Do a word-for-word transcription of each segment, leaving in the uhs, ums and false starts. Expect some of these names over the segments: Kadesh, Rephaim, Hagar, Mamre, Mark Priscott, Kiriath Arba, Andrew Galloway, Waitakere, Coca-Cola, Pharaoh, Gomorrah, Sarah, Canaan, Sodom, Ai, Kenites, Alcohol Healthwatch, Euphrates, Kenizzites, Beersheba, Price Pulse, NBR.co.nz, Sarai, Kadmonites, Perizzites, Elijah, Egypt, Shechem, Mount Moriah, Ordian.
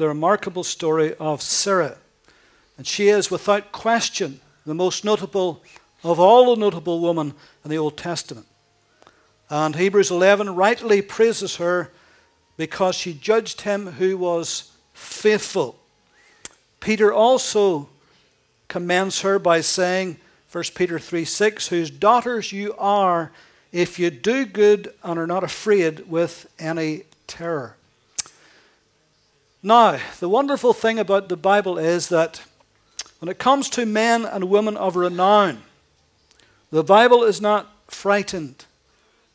the remarkable story of Sarah. And she is, without question, the most notable of all the notable women in the Old Testament. And Hebrews eleven rightly praises her because she judged him who was faithful. Peter also commends her by saying, First Peter three six, whose daughters you are if you do good and are not afraid with any terror. Now, the wonderful thing about the Bible is that when it comes to men and women of renown, the Bible is not frightened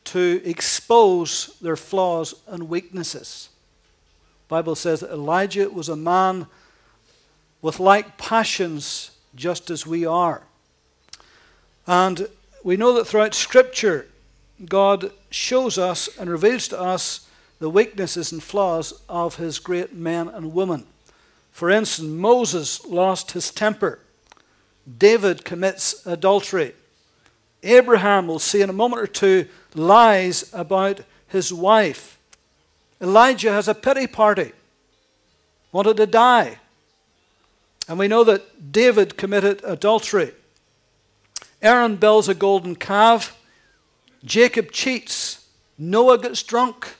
to expose their flaws and weaknesses. The Bible says that Elijah was a man with like passions just as we are. And we know that throughout Scripture, God shows us and reveals to us the weaknesses and flaws of his great men and women. For instance, Moses lost his temper. David commits adultery. Abraham, we'll see in a moment or two, lies about his wife. Elijah has a pity party, wanted to die. And we know that David committed adultery. Aaron builds a golden calf. Jacob cheats. Noah gets drunk.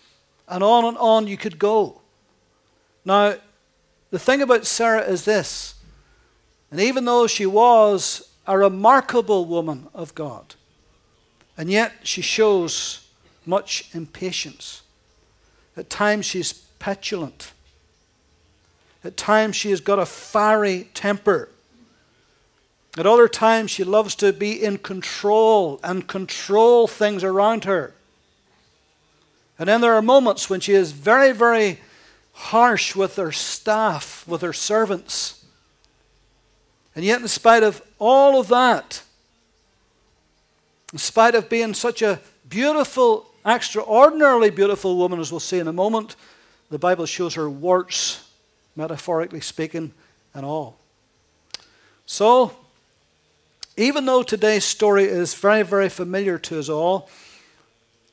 And on and on you could go. Now, the thing about Sarah is this. And even though she was a remarkable woman of God, and yet she shows much impatience. At times she's petulant. At times she has got a fiery temper. At other times she loves to be in control and control things around her. And then there are moments when she is very, very harsh with her staff, with her servants. And yet in spite of all of that, in spite of being such a beautiful, extraordinarily beautiful woman, as we'll see in a moment, the Bible shows her warts, metaphorically speaking, and all. So, even though today's story is very, very familiar to us all,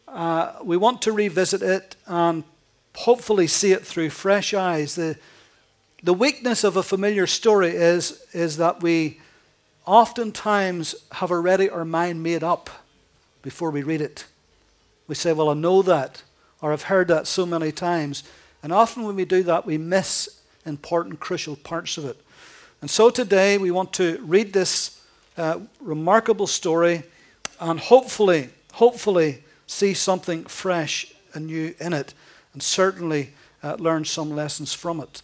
uh, we want to revisit it and hopefully see it through fresh eyes. The, the weakness of a familiar story is, is that we oftentimes have already our mind made up before we read it. We say, well, I know that, or I've heard that so many times. And often when we do that, we miss important, crucial parts of it. And so today we want to read this uh, remarkable story and hopefully, hopefully see something fresh and new in it, and certainly uh, learn some lessons from it.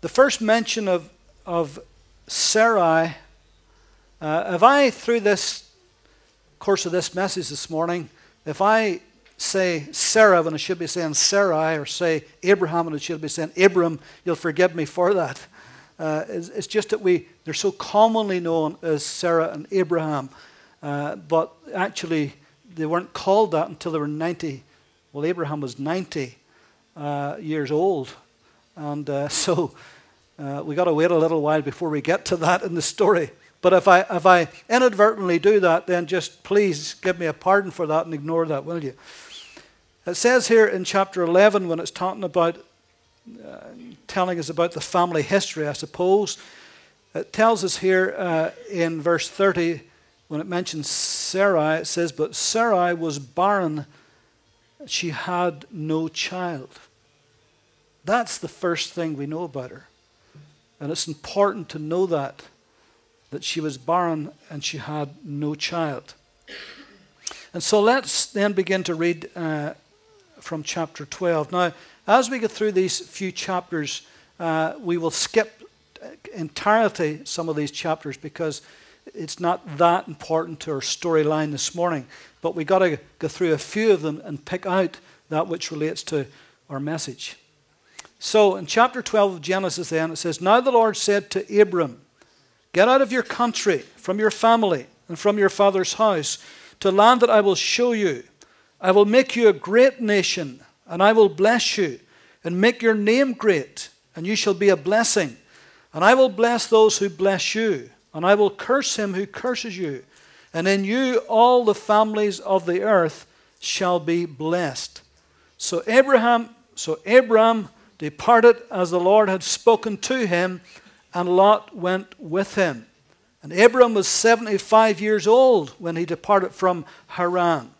The first mention of, of Sarai, uh, if I, through this course of this message this morning, if I say Sarah when I should be saying Sarai, or say Abraham when I should be saying Abram, you'll forgive me for that. Uh, it's, it's just that we they're so commonly known as Sarah and Abraham, uh, but actually they weren't called that until they were ninety. Well, Abraham was ninety uh, years old, and uh, so uh, we got to wait a little while before we get to that in the story. But if I if I inadvertently do that, then just please give me a pardon for that and ignore that, will you? It says here in chapter eleven, when it's talking about, uh, telling us about the family history, I suppose, it tells us here uh, in verse thirty, when it mentions Sarai, it says, but Sarai was barren, she had no child. That's the first thing we know about her. And it's important to know that, that she was barren and she had no child. And so let's then begin to read uh, from chapter twelve. Now, as we get through these few chapters, uh, we will skip entirely some of these chapters because it's not that important to our storyline this morning. But we've got to go through a few of them and pick out that which relates to our message. So in chapter twelve of Genesis then, it says, now the Lord said to Abram, get out of your country, from your family, and from your father's house, to land that I will show you. I will make you a great nation, and I will bless you, and make your name great, and you shall be a blessing. And I will bless those who bless you, and I will curse him who curses you. And in you all the families of the earth shall be blessed. So Abraham, so Abram departed as the Lord had spoken to him, and Lot went with him. And Abram was seventy-five years old when he departed from Haran,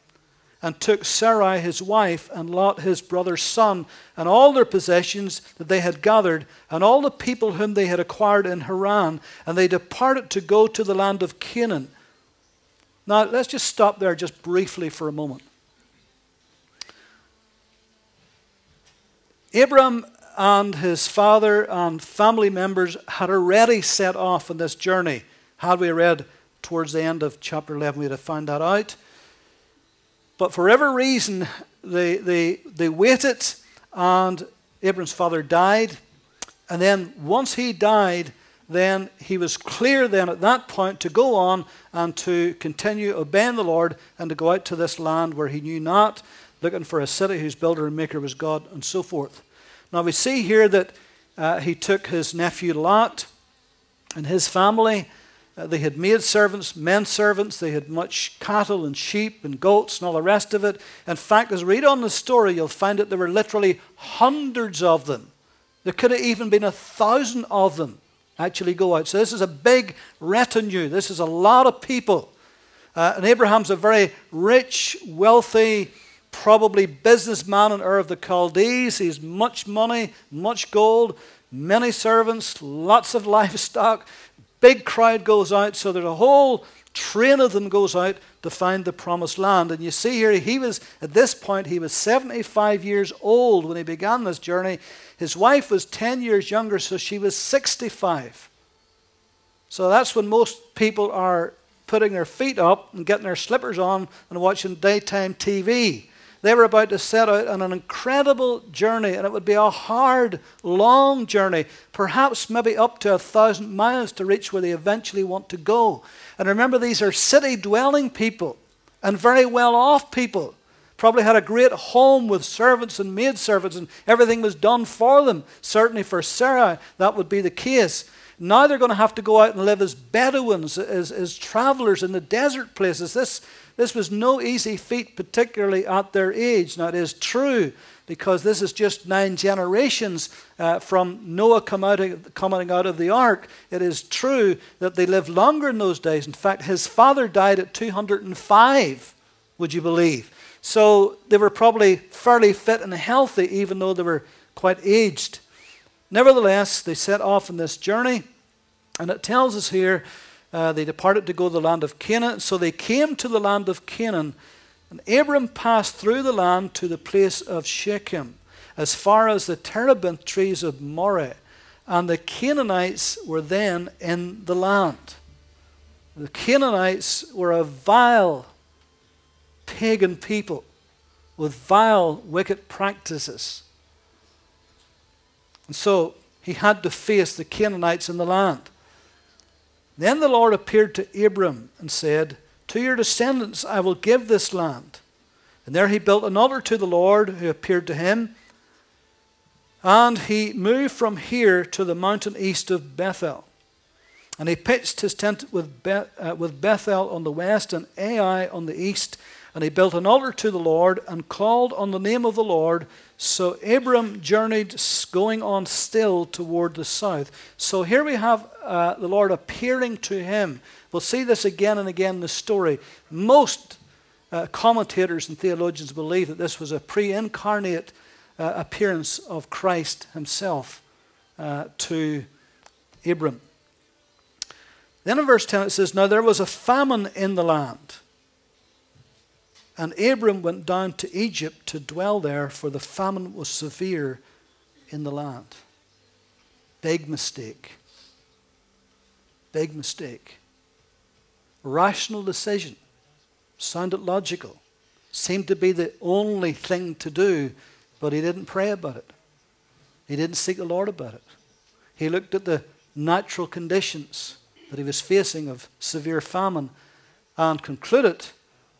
and took Sarai his wife, and Lot his brother's son, and all their possessions that they had gathered, and all the people whom they had acquired in Haran, and they departed to go to the land of Canaan. Now, let's just stop there just briefly for a moment. Abram and his father and family members had already set off on this journey. Had we read towards the end of chapter eleven, we'd have found that out. But for whatever reason, they, they, they waited, and Abram's father died. And then once he died, then he was clear then at that point to go on and to continue obeying the Lord and to go out to this land where he knew not, looking for a city whose builder and maker was God, and so forth. Now we see here that uh, he took his nephew Lot and his family. Uh, they had maidservants, men servants. They had much cattle and sheep and goats and all the rest of it. In fact, as you read on the story, you'll find that there were literally hundreds of them. There could have even been a thousand of them actually go out. So this is a big retinue. This is a lot of people. Uh, and Abraham's a very rich, wealthy, probably businessman in Ur of the Chaldees. He's much money, much gold, many servants, lots of livestock. Big crowd goes out, so there's a whole train of them goes out to find the promised land. And you see here, he was, at this point, he was seventy-five years old when he began this journey. His wife was ten years younger, so she was sixty-five. So that's when most people are putting their feet up and getting their slippers on and watching daytime T V. They were about to set out on an incredible journey, and it would be a hard, long journey, perhaps maybe up to a thousand miles to reach where they eventually want to go. And remember, these are city-dwelling people and very well-off people. Probably had a great home with servants and maidservants, and everything was done for them. Certainly for Sarah, that would be the case. Now they're going to have to go out and live as Bedouins, as, as travelers in the desert places. This, this was no easy feat, particularly at their age. Now it is true, because this is just nine generations uh, from Noah come out of, coming out of the ark. It is true that they lived longer in those days. In fact, his father died at two hundred and five, would you believe? So they were probably fairly fit and healthy, even though they were quite aged. Nevertheless, they set off on this journey, and it tells us here uh, they departed to go to the land of Canaan. So they came to the land of Canaan, and Abram passed through the land to the place of Shechem, as far as the terebinth trees of Moreh, and the Kenites were then in the land. The Kenites were a vile pagan people with vile, wicked practices. And so he had to face the Canaanites in the land. Then the Lord appeared to Abram and said, "To your descendants I will give this land." And there he built an altar to the Lord who appeared to him. And he moved from here to the mountain east of Bethel. And he pitched his tent with Beth, uh, with Bethel on the west and Ai on the east. And he built an altar to the Lord and called on the name of the Lord. So Abram journeyed, going on still toward the south. So here we have uh, the Lord appearing to him. We'll see this again and again in the story. Most uh, commentators and theologians believe that this was a pre-incarnate uh, appearance of Christ himself uh, to Abram. Then in verse ten it says, "Now there was a famine in the land. And Abram went down to Egypt to dwell there, for the famine was severe in the land." Big mistake. Big mistake. Rational decision. Sounded logical. Seemed to be the only thing to do, but he didn't pray about it. He didn't seek the Lord about it. He looked at the natural conditions that he was facing of severe famine and concluded,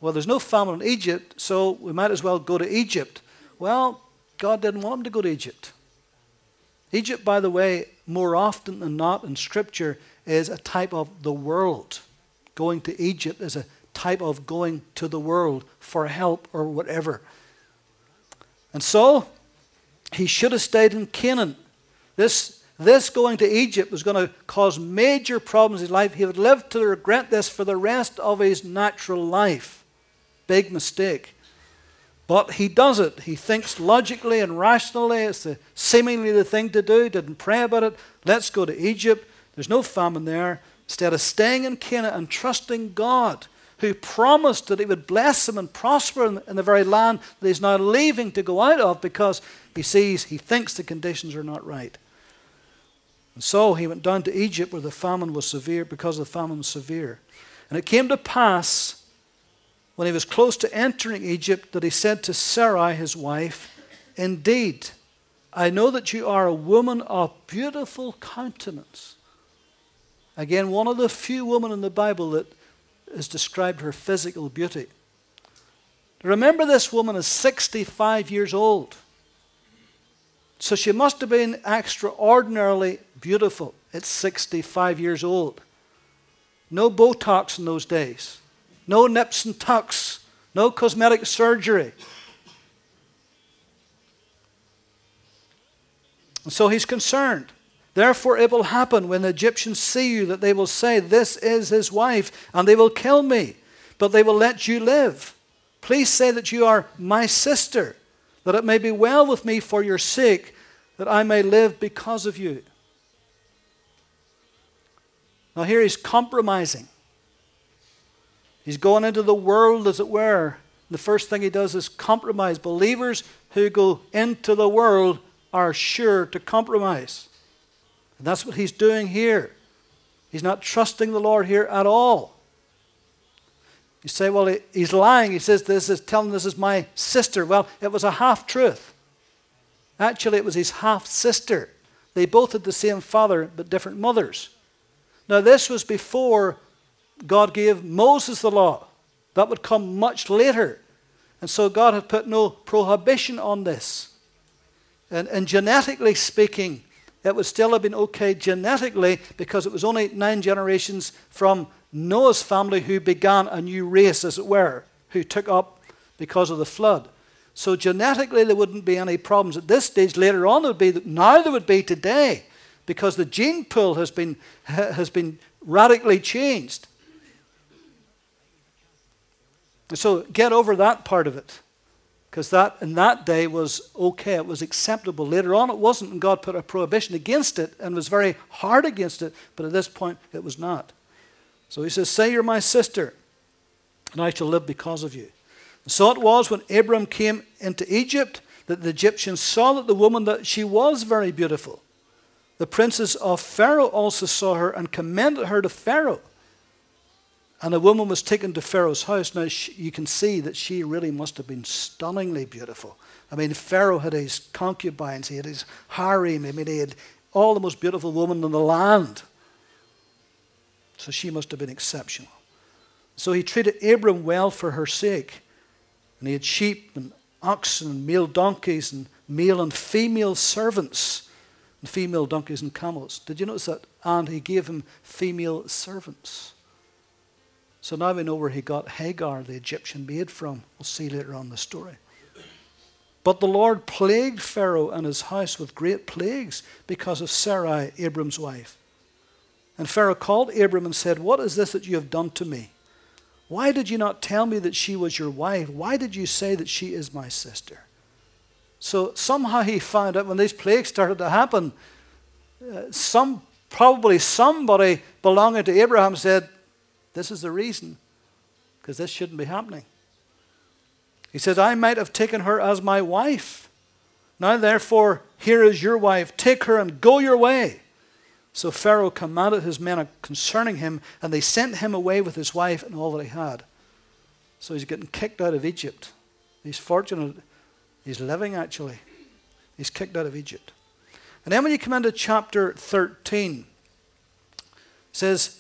well, there's no famine in Egypt, so we might as well go to Egypt. Well, God didn't want him to go to Egypt. Egypt, by the way, more often than not in Scripture, is a type of the world. Going to Egypt is a type of going to the world for help or whatever. And so, he should have stayed in Canaan. This, this going to Egypt was going to cause major problems in his life. He would live to regret this for the rest of his natural life. Big mistake. But he does it. He thinks logically and rationally. It's the, seemingly the thing to do. Didn't pray about it. Let's go to Egypt. There's no famine there. Instead of staying in Canaan and trusting God, who promised that he would bless him and prosper in, in the very land that he's now leaving to go out of, because he sees, he thinks the conditions are not right. And so he went down to Egypt where the famine was severe, because the famine was severe. And it came to pass, when he was close to entering Egypt, that he said to Sarai, his wife, "Indeed, I know that you are a woman of beautiful countenance." Again, one of the few women in the Bible that is described her physical beauty. Remember, this woman is sixty-five years old. So she must have been extraordinarily beautiful at sixty-five years old. No Botox in those days. No nips and tucks, no cosmetic surgery. And so he's concerned. "Therefore it will happen when the Egyptians see you that they will say, 'This is his wife,' and they will kill me, but they will let you live. Please say that you are my sister, that it may be well with me for your sake, that I may live because of you." Now here he's compromising. He's going into the world, as it were. The first thing he does is compromise. Believers who go into the world are sure to compromise. And that's what he's doing here. He's not trusting the Lord here at all. You say, well, he, he's lying. He says, this is telling this is my sister. Well, it was a half-truth. Actually, it was his half-sister. They both had the same father, but different mothers. Now, this was before God gave Moses the law. That would come much later. And so God had put no prohibition on this. And, and genetically speaking, it would still have been okay genetically, because it was only nine generations from Noah's family who began a new race, as it were, who took up because of the flood. So genetically there wouldn't be any problems at this stage. Later on there would be, now there would be today, because the gene pool has been, has been radically changed. So get over that part of it, because that in that day was okay, it was acceptable. Later on it wasn't, and God put a prohibition against it and was very hard against it, but at this point it was not. So he says, "Say you're my sister, and I shall live because of you." And so it was when Abram came into Egypt that the Egyptians saw that the woman, that she was very beautiful. The princes of Pharaoh also saw her and commended her to Pharaoh. And a woman was taken to Pharaoh's house. Now, she, you can see that she really must have been stunningly beautiful. I mean, Pharaoh had his concubines. He had his harem. I mean, he had all the most beautiful women in the land. So she must have been exceptional. So he treated Abram well for her sake. And he had sheep and oxen and male donkeys and male and female servants and female donkeys and camels. Did you notice that? And he gave him female servants. So now we know where he got Hagar, the Egyptian maid, from. We'll see later on in the story. But the Lord plagued Pharaoh and his house with great plagues because of Sarai, Abram's wife. And Pharaoh called Abram and said, "What is this that you have done to me? Why did you not tell me that she was your wife? Why did you say that she is my sister?" So somehow he found out when these plagues started to happen, uh, some probably somebody belonging to Abraham said, "This is the reason, because this shouldn't be happening." He says, "I might have taken her as my wife. Now therefore, here is your wife. Take her and go your way." So Pharaoh commanded his men concerning him, and they sent him away with his wife and all that he had. So he's getting kicked out of Egypt. He's fortunate. He's living, actually. He's kicked out of Egypt. And then when you come into chapter thirteen, it says,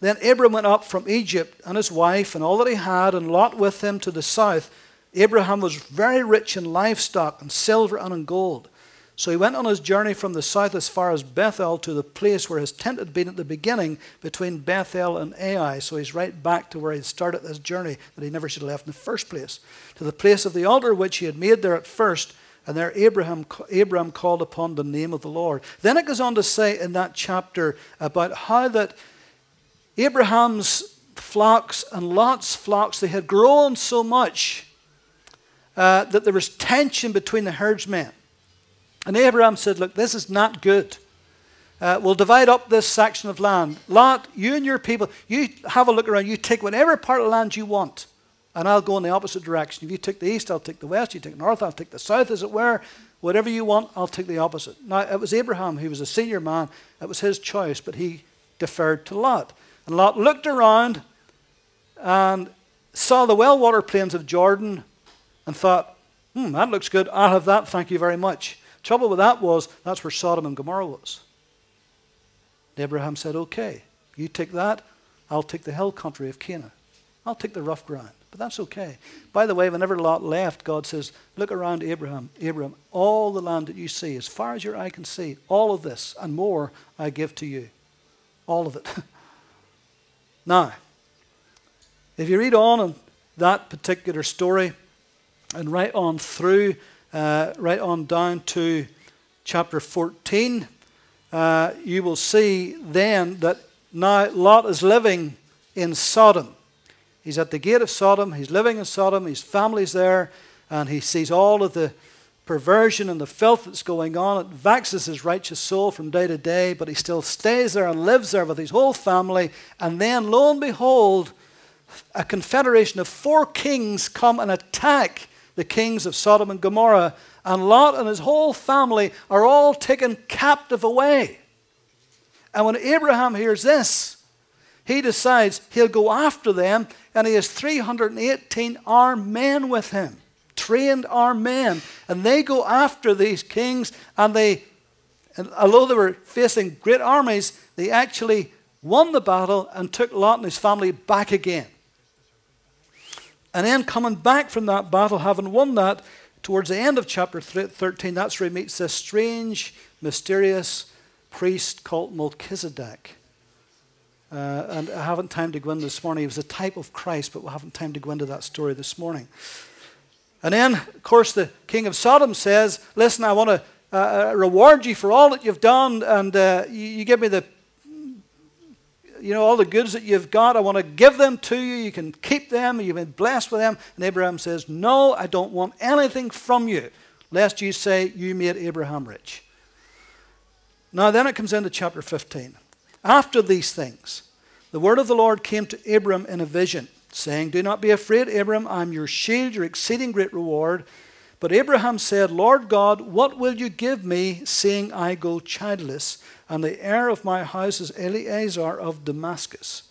"Then Abram went up from Egypt, and his wife, and all that he had, and Lot with him to the south. Abraham was very rich in livestock, and silver, and in gold. So he went on his journey from the south as far as Bethel, to the place where his tent had been at the beginning, between Bethel and Ai." So he's right back to where he started this journey that he never should have left in the first place. "To the place of the altar which he had made there at first, And there Abraham, Abram called upon the name of the Lord. Then it goes on to say in that chapter about how that Abraham's flocks and Lot's flocks, they had grown so much uh, that there was tension between the herdsmen. And Abraham said, look, this is not good. Uh, we'll divide up this section of land. Lot, you and your people, you have a look around. You take whatever part of land you want, and I'll go in the opposite direction. If you take the east, I'll take the west. You take the north, I'll take the south, as it were. Whatever you want, I'll take the opposite. Now, it was Abraham, who was a senior man. It was his choice, but he deferred to Lot. And Lot looked around and saw the well-watered plains of Jordan and thought, hmm, that looks good. I'll have that. Thank you very much. Trouble with that was, that's where Sodom and Gomorrah was. Abraham said, okay, you take that, I'll take the hill country of Canaan. I'll take the rough ground, but that's okay. By the way, whenever Lot left, God says, look around, Abraham, Abraham, all the land that you see, as far as your eye can see, all of this and more I give to you. All of it. Now, if you read on in that particular story and right on through, uh, right on down to chapter fourteen, Uh, you will see then that now Lot is living in Sodom. He's at the gate of Sodom. He's living in Sodom. His family's there. And he sees all of the perversion and the filth that's going on. It vexes his righteous soul from day to day. But he still stays there and lives there with his whole family. And then, lo and behold, a confederation of four kings come and attack the kings of Sodom and Gomorrah. And Lot and his whole family are all taken captive away. And when Abraham hears this, he decides he'll go after them, and he has three hundred eighteen armed men with him, trained armed men. And they go after these kings, and they, and although they were facing great armies, they actually won the battle and took Lot and his family back again. And then coming back from that battle, having won that, towards the end of chapter thirteen, that's where he meets this strange, mysterious priest called Melchizedek. Uh, and I haven't time to go into this morning. He was a type of Christ, but we haven't time to go into that story this morning. And then, of course, the king of Sodom says, listen, I want to uh, reward you for all that you've done, and uh, you, you give me the, you know, all the goods that you've got, I want to give them to you. You can keep them. You've been blessed with them. And Abraham says, no, I don't want anything from you, lest you say you made Abraham rich. Now then it comes into chapter fifteen. After these things, the word of the Lord came to Abram in a vision, saying, do not be afraid, Abram. I am your shield, your exceeding great reward. But Abraham said, Lord God, what will you give me, seeing I go childless? And the heir of my house is Eliezer of Damascus.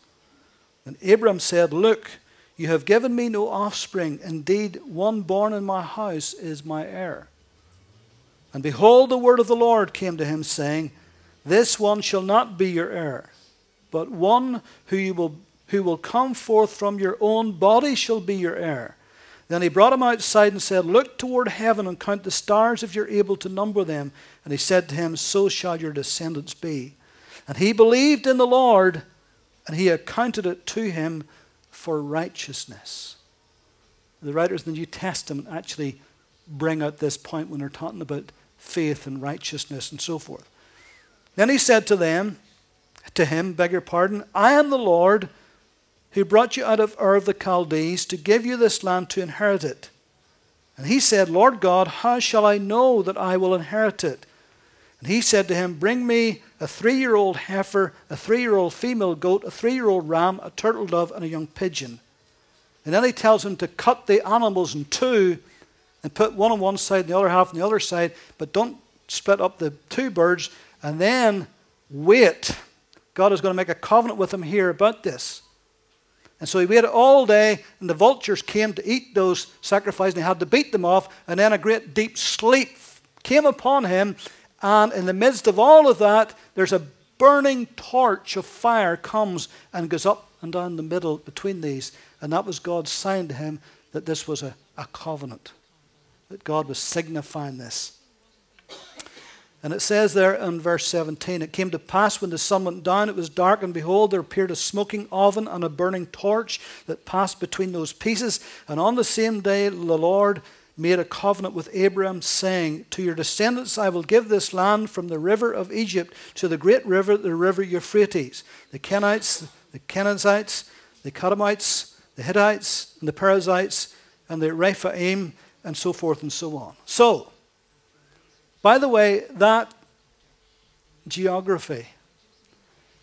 And Abram said, look, you have given me no offspring. Indeed, one born in my house is my heir. And behold, the word of the Lord came to him, saying, this one shall not be your heir, but one who you will, who will come forth from your own body shall be your heir. Then he brought him outside and said, look toward heaven and count the stars if you're able to number them. And he said to him, so shall your descendants be. And he believed in the Lord, and he accounted it to him for righteousness. The writers in the New Testament actually bring out this point when they're talking about faith and righteousness and so forth. Then he said to them, to him, beg your pardon, I am the Lord who brought you out of Ur of the Chaldees to give you this land to inherit it. And he said, Lord God, how shall I know that I will inherit it? And he said to him, bring me a three-year-old heifer, a three-year-old female goat, a three-year-old ram, a turtle dove, and a young pigeon. And then he tells him to cut the animals in two and put one on one side and the other half on the other side, but don't split up the two birds, and then wait. God is going to make a covenant with him here about this. And so he waited all day, and the vultures came to eat those sacrifices, and he had to beat them off, and then a great deep sleep came upon him, and in the midst of all of that, there's a burning torch of fire comes and goes up and down the middle between these, and that was God's sign to him that this was a, a covenant, that God was signifying this. And it says there in verse seventeen, it came to pass when the sun went down, it was dark, and behold, there appeared a smoking oven and a burning torch that passed between those pieces. And on the same day, the Lord made a covenant with Abram, saying, to your descendants I will give this land from the river of Egypt to the great river, the river Euphrates, the Kenites, the Kenizzites, the Kadmonites, the Hittites, and the Perizzites, and the Rephaim, and so forth and so on. So, by the way, that geography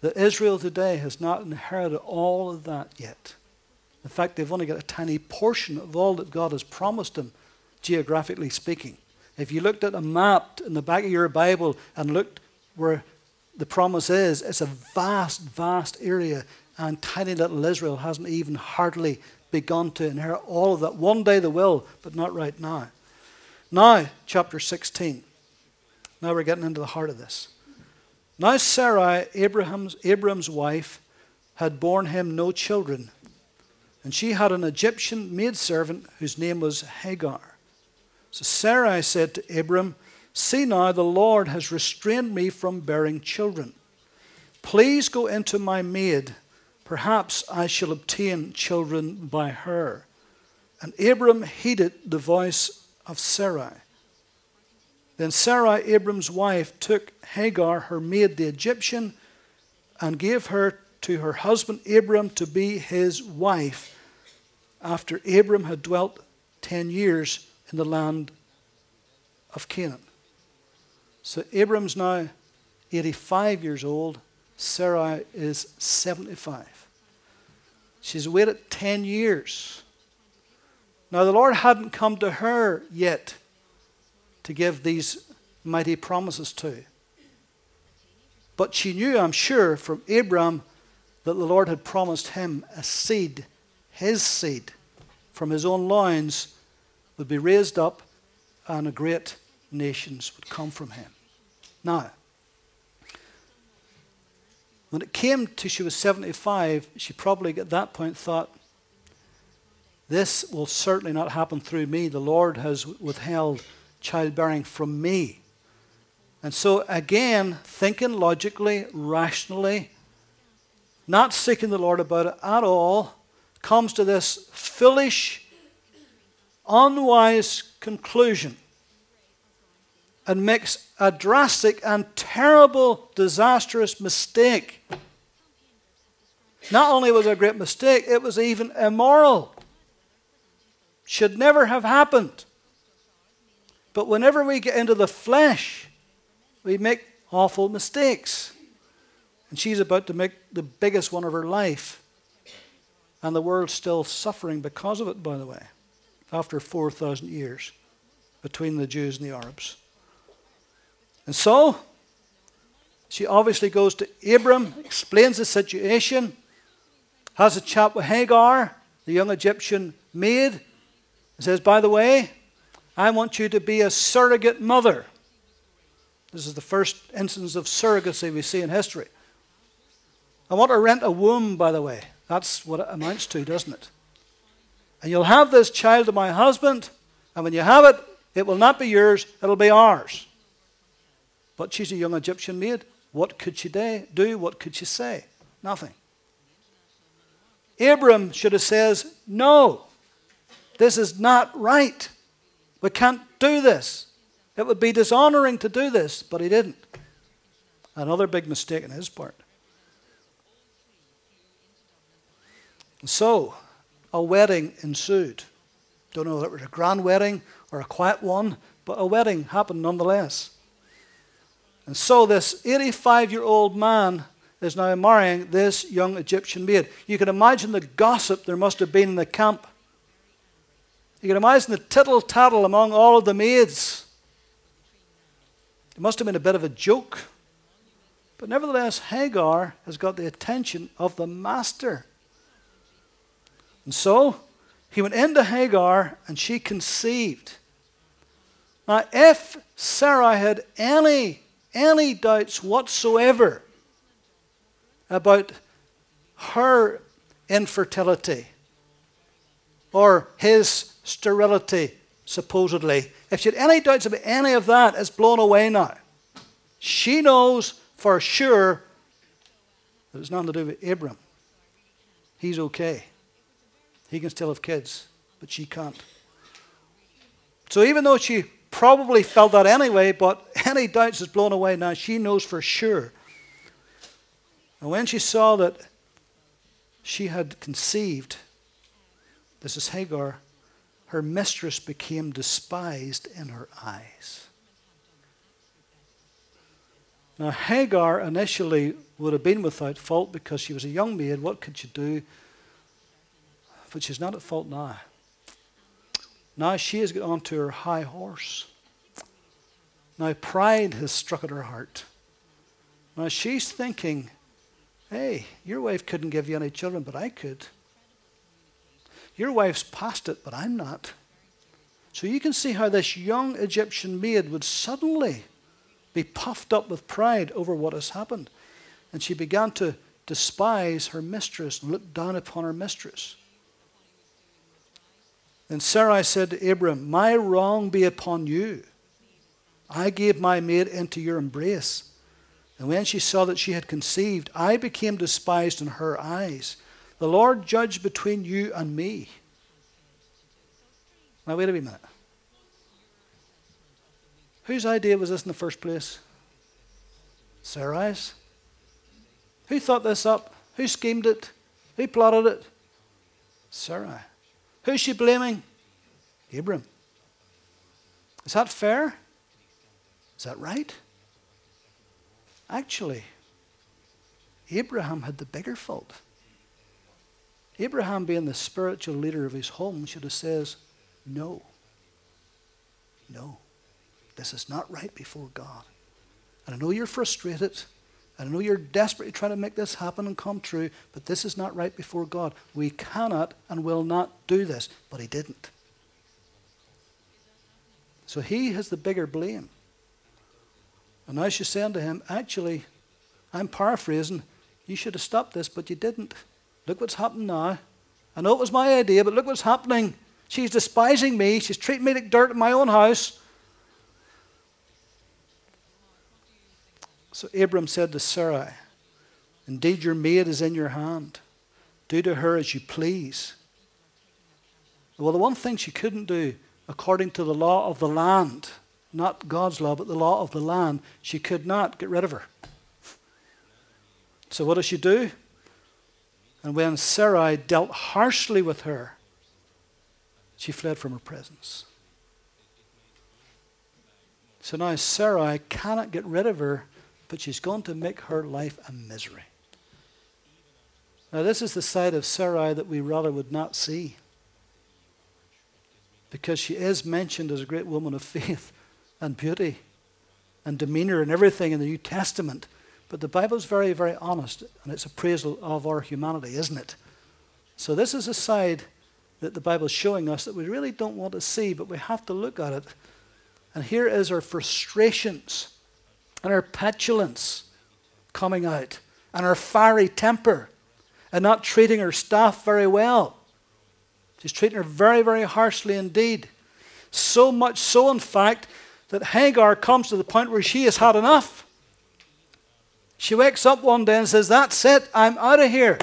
that Israel today has not inherited all of that yet. In fact, they've only got a tiny portion of all that God has promised them, geographically speaking. If you looked at a map in the back of your Bible and looked where the promise is, it's a vast, vast area, and tiny little Israel hasn't even hardly begun to inherit all of that. One day they will, but not right now. Now, chapter sixteen. Now we're getting into the heart of this. Now Sarai, Abraham's, Abram's wife, had borne him no children, and she had an Egyptian maidservant whose name was Hagar. So Sarai said to Abram, see now, the Lord has restrained me from bearing children. Please go into my maid. Perhaps I shall obtain children by her. And Abram heeded the voice of Sarai. Then Sarai, Abram's wife, took Hagar, her maid, the Egyptian, and gave her to her husband Abram to be his wife, after Abram had dwelt ten years in the land of Canaan. So Abram's now eighty-five years old. Sarai is seventy-five. She's waited ten years. Now the Lord hadn't come to her yet to give these mighty promises to. But she knew, I'm sure, from Abram that the Lord had promised him a seed, his seed, from his own loins would be raised up, and a great nations would come from him. Now, when it came to she was seventy-five, she probably at that point thought, this will certainly not happen through me. The Lord has withheld childbearing from me. And so again, thinking logically, rationally, not seeking the Lord about it at all, comes to this foolish, unwise conclusion and makes a drastic and terrible, disastrous mistake. Not only was it a great mistake, it was even immoral. Should never have happened. But whenever we get into the flesh, we make awful mistakes. And she's about to make the biggest one of her life. And the world's still suffering because of it, by the way, after four thousand years between the Jews and the Arabs. And so, she obviously goes to Abram, explains the situation, has a chat with Hagar, the young Egyptian maid, and says, by the way, I want you to be a surrogate mother. This is the first instance of surrogacy we see in history. I want to rent a womb, by the way. That's what it amounts to, doesn't it? And you'll have this child to my husband, and when you have it, it will not be yours, it'll be ours. But she's a young Egyptian maid. What could she do? What could she say? Nothing. Abram should have said, no, this is not right. We can't do this. It would be dishonoring to do this, but he didn't. Another big mistake on his part. And so, a wedding ensued. Don't know if it was a grand wedding or a quiet one, but a wedding happened nonetheless. And so this eighty-five-year-old man is now marrying this young Egyptian maid. You can imagine the gossip there must have been in the camp. You can imagine the tittle-tattle among all of the maids. It must have been a bit of a joke. But nevertheless, Hagar has got the attention of the master. And so, he went into Hagar, and she conceived. Now, if Sarai had any, any doubts whatsoever about her infertility or his sterility, supposedly, if she had any doubts about any of that, it's blown away now. She knows for sure that it's nothing to do with Abram. He's okay. He can still have kids, but she can't. So even though she probably felt that anyway, but any doubts is blown away now. She knows for sure. And when she saw that she had conceived, this is Hagar, her mistress became despised in her eyes. Now Hagar initially would have been without fault because she was a young maid. What could she do? But she's not at fault now. Now she has got onto her high horse. Now pride has struck at her heart. Now she's thinking, hey, your wife couldn't give you any children, but I could. Your wife's past it, but I'm not. So you can see how this young Egyptian maid would suddenly be puffed up with pride over what has happened. And she began to despise her mistress and look down upon her mistress. Then Sarai said to Abram, my wrong be upon you. I gave my maid into your embrace. And when she saw that she had conceived, I became despised in her eyes. The Lord judge between you and me. Now wait a wee minute. Whose idea was this in the first place? Sarai's. Who thought this up? Who schemed it? Who plotted it? Sarai. Who's she blaming? Abram. Is that fair? Is that right? Actually, Abraham had the bigger fault. Abraham, being the spiritual leader of his home, should have said, no. No. This is not right before God. And I know you're frustrated. And I know you're desperately trying to make this happen and come true. But this is not right before God. We cannot and will not do this. But he didn't. So he has the bigger blame. And now she's saying to him, actually, I'm paraphrasing, you should have stopped this, but you didn't. Look what's happened now. I know it was my idea, but look what's happening. She's despising me. She's treating me like dirt in my own house. So Abram said to Sarai, indeed your maid is in your hand. Do to her as you please. Well, the one thing she couldn't do, according to the law of the land, not God's law, but the law of the land, she could not get rid of her. So what does she do? And when Sarai dealt harshly with her, she fled from her presence. So now Sarai cannot get rid of her, but she's going to make her life a misery. Now this is the side of Sarai that we rather would not see, because she is mentioned as a great woman of faith and beauty and demeanor and everything in the New Testament. But the Bible's very, very honest, and it's appraisal of our humanity, isn't it? So this is a side that the Bible's showing us that we really don't want to see, but we have to look at it. And here is our frustrations and our petulance coming out and our fiery temper and not treating her staff very well. She's treating her very, very harshly indeed. So much so, in fact, that Hagar comes to the point where she has had enough. She wakes up one day and says, that's it, I'm out of here.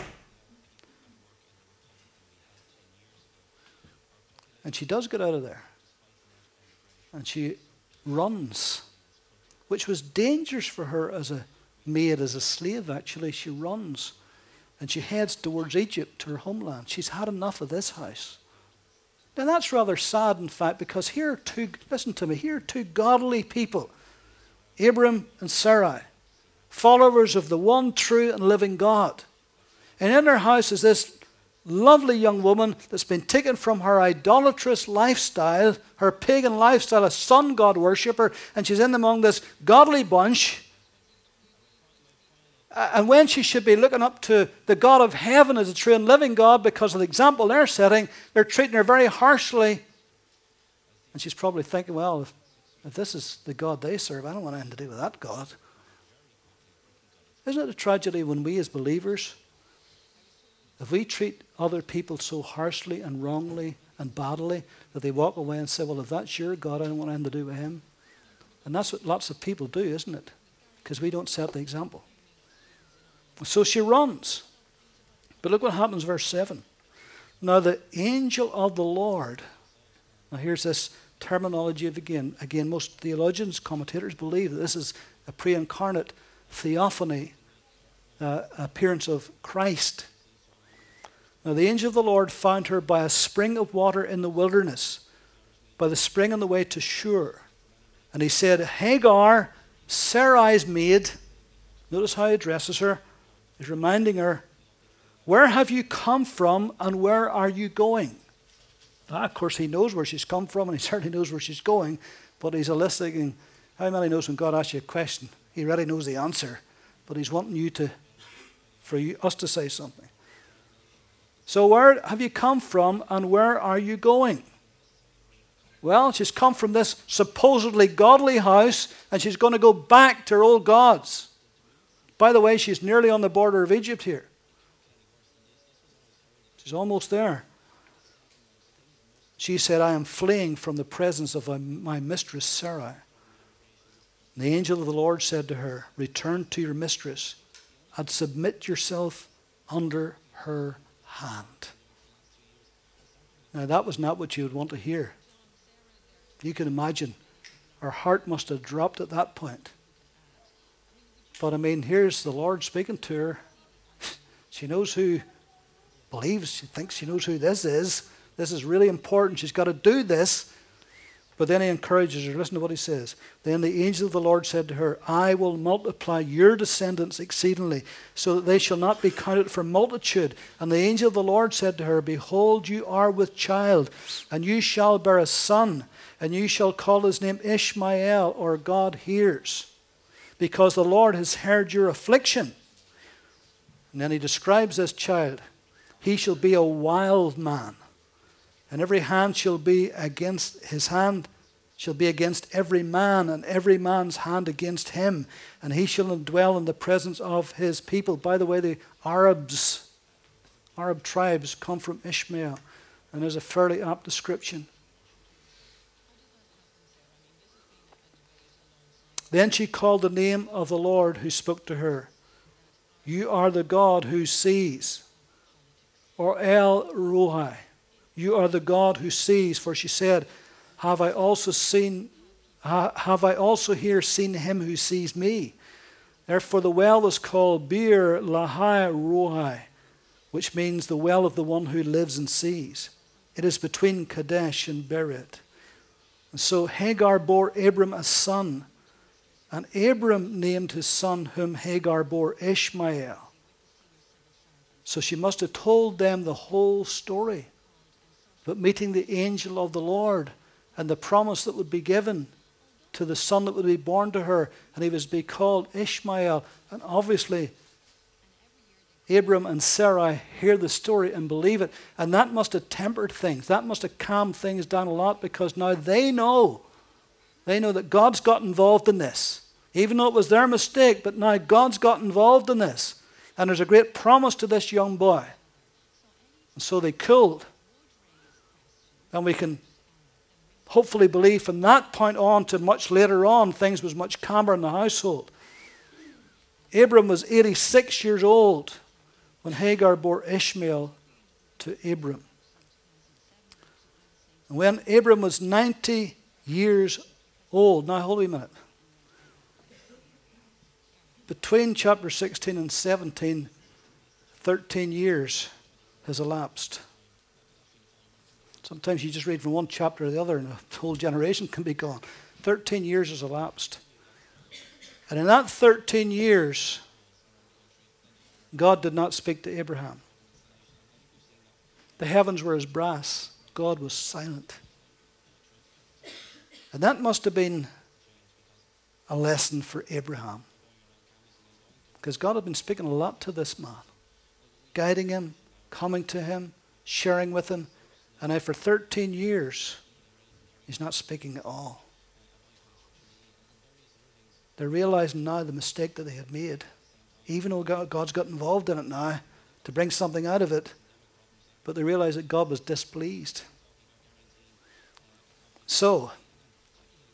And she does get out of there. And she runs, which was dangerous for her as a maid, as a slave, actually. She runs, and she heads towards Egypt, to her homeland. She's had enough of this house. Now that's rather sad, in fact, because here are two, listen to me, here are two godly people, Abram and Sarai, followers of the one true and living God. And in her house is this lovely young woman that's been taken from her idolatrous lifestyle, her pagan lifestyle, a sun god worshiper, and she's in among this godly bunch. And when she should be looking up to the God of heaven as a true and living God, because of the example they're setting, they're treating her very harshly. And she's probably thinking, well, if, if this is the God they serve, I don't want anything to do with that God. Isn't it a tragedy when we as believers, if we treat other people so harshly and wrongly and badly that they walk away and say, well, if that's your God, I don't want anything to do with him. And that's what lots of people do, isn't it? Because we don't set the example. So she runs. But look what happens, verse seven. Now the angel of the Lord, now here's this terminology of again. Again, most theologians, commentators believe that this is a pre-incarnate theophany, uh, appearance of Christ. Now the angel of the Lord found her by a spring of water in the wilderness, by the spring on the way to Shur. And he said, Hagar, Sarai's maid, notice how he addresses her, he's reminding her, where have you come from and where are you going? Ah, of course, he knows where she's come from and he certainly knows where she's going, but he's eliciting, how many knows when God asks you a question? He already knows the answer, but he's wanting you to, for you, us to say something. So where have you come from and where are you going? Well, she's come from this supposedly godly house and she's going to go back to her old gods. By the way, she's nearly on the border of Egypt here. She's almost there. She said, I am fleeing from the presence of my mistress Sarah. And the angel of the Lord said to her, return to your mistress and submit yourself under her hand. Now that was not what you would want to hear. You can imagine her heart must have dropped at that point. But I mean, here's the Lord speaking to her. She knows who believes, she thinks she knows who this is. This is really important. She's got to do this. But then he encourages her. Listen to what he says. Then the angel of the Lord said to her, I will multiply your descendants exceedingly, so that they shall not be counted for multitude. And the angel of the Lord said to her, behold, you are with child, and you shall bear a son, and you shall call his name Ishmael, or God hears, because the Lord has heard your affliction. And then he describes this child. He shall be a wild man. And every hand shall be against his hand, shall be against every man, and every man's hand against him. And he shall dwell in the presence of his people. By the way, the Arabs, Arab tribes come from Ishmael. And there's a fairly apt description. Then she called the name of the Lord who spoke to her. You are the God who sees, or El Rohi. You are the God who sees, for she said, have I also seen, ha, have I also here seen him who sees me? Therefore the well was called Beer Lahai Rohi, which means the well of the one who lives and sees. It is between Kadesh and Beerit. And so Hagar bore Abram a son, and Abram named his son whom Hagar bore Ishmael. So she must have told them the whole story. But meeting the angel of the Lord and the promise that would be given to the son that would be born to her, and he was to be called Ishmael. And obviously, Abram and Sarai hear the story and believe it. And that must have tempered things. That must have calmed things down a lot, because now they know. They know that God's got involved in this. Even though it was their mistake, but now God's got involved in this. And there's a great promise to this young boy. And so they cooled. And we can hopefully believe from that point on to much later on, things was much calmer in the household. Abram was eighty-six years old when Hagar bore Ishmael to Abram. And when Abram was ninety years old, now hold on a minute. Between chapter sixteen and seventeen, thirteen years has elapsed. Sometimes you just read from one chapter to the other and a whole generation can be gone. thirteen years has elapsed. And in that thirteen years, God did not speak to Abraham. The heavens were as brass. God was silent. And that must have been a lesson for Abraham, because God had been speaking a lot to this man, guiding him, coming to him, sharing with him. And after thirteen years, he's not speaking at all. They're realizing now the mistake that they had made. Even though God's got involved in it now to bring something out of it, but they realize that God was displeased. So,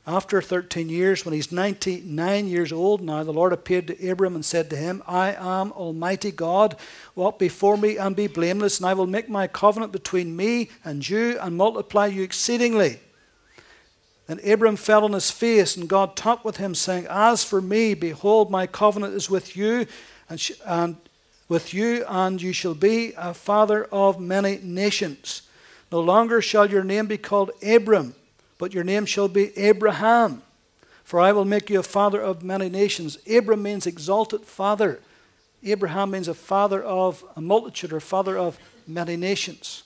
after thirteen years, when he's ninety-nine years old now, the Lord appeared to Abram and said to him, I am Almighty God. Walk before me and be blameless, and I will make my covenant between me and you and multiply you exceedingly. And Abram fell on his face, and God talked with him, saying, As for me, behold, my covenant is with you, and, sh- and with you, and you shall be a father of many nations. No longer shall your name be called Abram, but your name shall be Abraham. For I will make you a father of many nations. Abram means exalted father. Abraham means a father of a multitude, or father of many nations.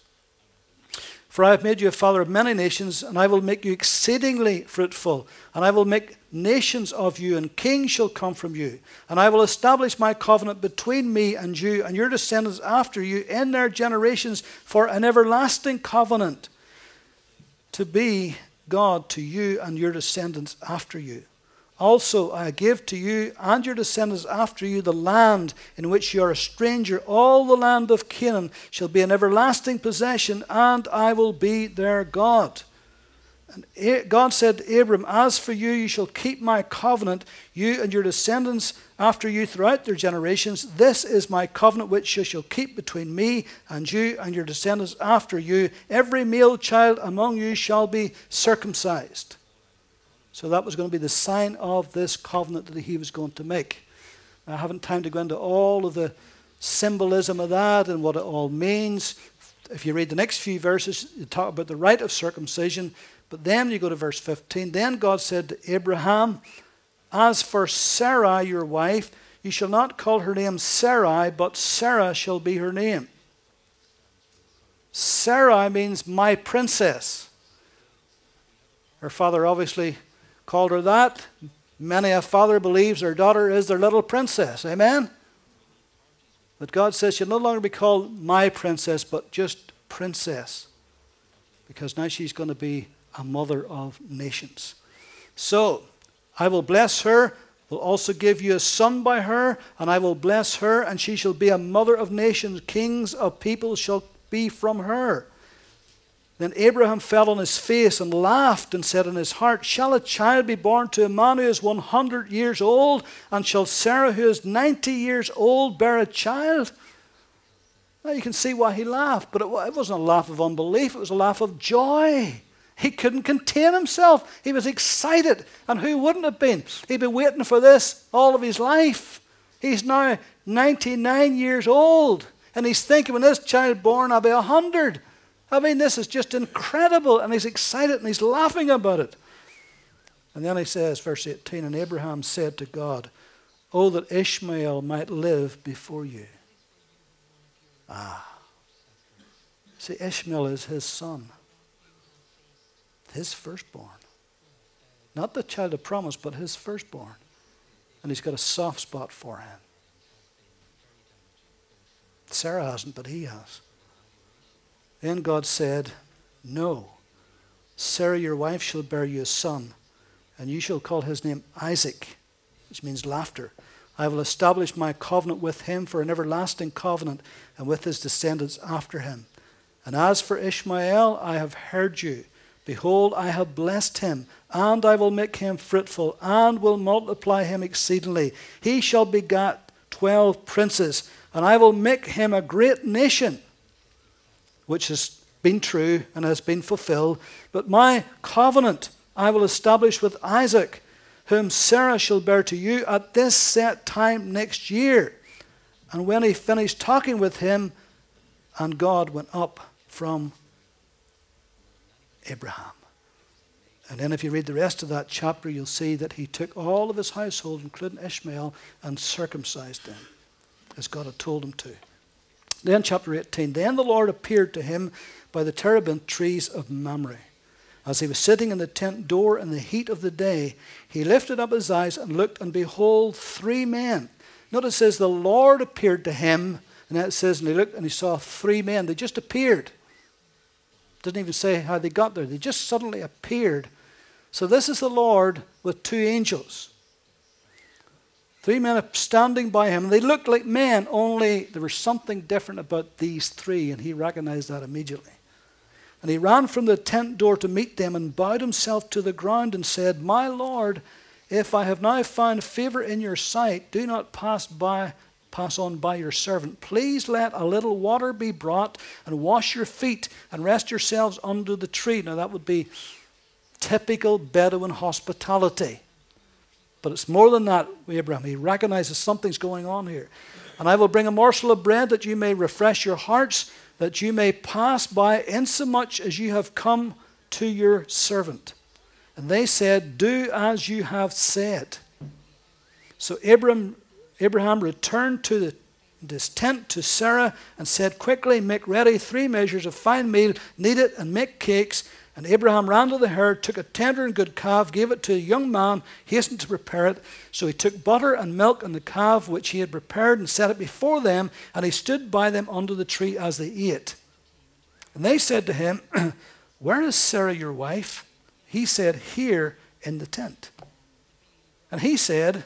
For I have made you a father of many nations, and I will make you exceedingly fruitful, and I will make nations of you, and kings shall come from you. And I will establish my covenant between me and you and your descendants after you in their generations for an everlasting covenant, to be God to you and your descendants after you. Also I give to you and your descendants after you the land in which you are a stranger. All the land of Canaan shall be an everlasting possession, and I will be their God. And God said to Abram, As for you, you shall keep my covenant, you and your descendants after you throughout their generations. This is my covenant which you shall keep between me and you and your descendants after you. Every male child among you shall be circumcised. So that was going to be the sign of this covenant that he was going to make. Now, I haven't time to go into all of the symbolism of that and what it all means. If you read the next few verses, you talk about the rite of circumcision. But then you go to verse fifteen. Then God said to Abraham, As for Sarai, your wife, you shall not call her name Sarai, but Sarah shall be her name. Sarai means my princess. Her father obviously called her that. Many a father believes their daughter is their little princess. Amen? But God says she'll no longer be called my princess, but just princess. Because now she's going to be a mother of nations. So, I will bless her, will also give you a son by her, and I will bless her, and she shall be a mother of nations. Kings of people shall be from her. Then Abraham fell on his face and laughed and said in his heart, Shall a child be born to a man who is one hundred years old? And shall Sarah, who is ninety years old, bear a child? Now you can see why he laughed, but it wasn't a laugh of unbelief. It was a laugh of joy. He couldn't contain himself. He was excited. And who wouldn't have been? He'd been waiting for this all of his life. He's now ninety-nine years old. And he's thinking, when this child born, I'll be one hundred. I mean, this is just incredible, and he's excited, and he's laughing about it. And then he says, verse eighteen, And Abraham said to God, Oh, that Ishmael might live before you. Ah. See, Ishmael is his son, his firstborn. Not the child of promise, but his firstborn. And he's got a soft spot for him. Sarah hasn't, but he has. Then God said, No, Sarah your wife shall bear you a son, and you shall call his name Isaac, which means laughter. I will establish my covenant with him for an everlasting covenant, and with his descendants after him. And as for Ishmael, I have heard you. Behold, I have blessed him, and I will make him fruitful, and will multiply him exceedingly. He shall begat twelve princes, and I will make him a great nation. Which has been true and has been fulfilled. But my covenant I will establish with Isaac, whom Sarah shall bear to you at this set time next year. And when he finished talking with him, and God went up from Abraham. And then if you read the rest of that chapter, you'll see that he took all of his household, including Ishmael, and circumcised them, as God had told him to. Then chapter eighteen, Then the Lord appeared to him by the terebinth trees of Mamre. As he was sitting in the tent door in the heat of the day, he lifted up his eyes and looked, and behold, three men. Notice it says, the Lord appeared to him, and then it says, and he looked and he saw three men. They just appeared. It doesn't even say how they got there. They just suddenly appeared. So this is the Lord with two angels. Three men are standing by him. They looked like men, only there was something different about these three, and he recognized that immediately. And he ran from the tent door to meet them and bowed himself to the ground and said, My Lord, if I have now found favor in your sight, do not pass by, pass on by your servant. Please let a little water be brought and wash your feet and rest yourselves under the tree. Now that would be typical Bedouin hospitality. But it's more than that with Abraham. He recognizes something's going on here. And I will bring a morsel of bread that you may refresh your hearts, that you may pass by insomuch as you have come to your servant. And they said, do as you have said. So Abram, Abraham returned to the, his tent to Sarah and said, quickly make ready three measures of fine meal, knead it and make cakes. And Abraham ran to the herd, took a tender and good calf, gave it to a young man, hastened to prepare it. So he took butter and milk and the calf which he had prepared and set it before them, and he stood by them under the tree as they ate. And they said to him, where is Sarah your wife? He said, here in the tent. And he said,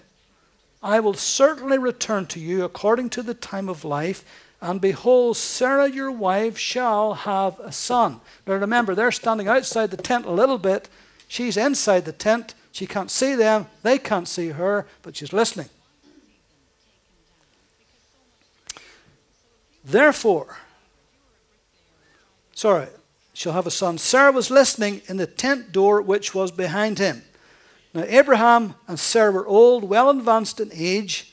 I will certainly return to you according to the time of life, and behold, Sarah your wife shall have a son. Now remember, they're standing outside the tent a little bit. She's inside the tent. She can't see them. They can't see her, but she's listening. Therefore, sorry, she'll have a son. Sarah was listening in the tent door which was behind him. Now Abraham and Sarah were old, well advanced in age,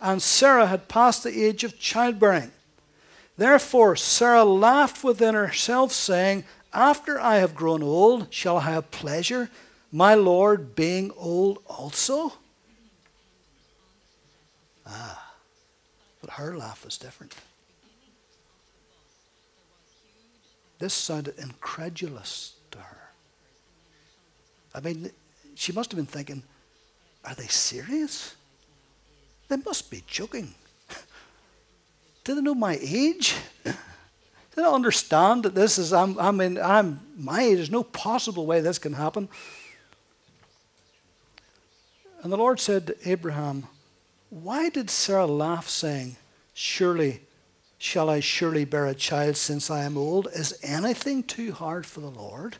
and Sarah had passed the age of childbearing. Therefore Sarah laughed within herself, saying, after I have grown old, shall I have pleasure, my Lord being old also? Ah, but her laugh was different. This sounded incredulous to her. I mean, she must have been thinking, are they serious? They must be joking. Do they know my age? Do they not understand that this is, I'm, I mean, I'm my age. There's no possible way this can happen. And the Lord said to Abraham, why did Sarah laugh, saying, surely, shall I surely bear a child since I am old? Is anything too hard for the Lord?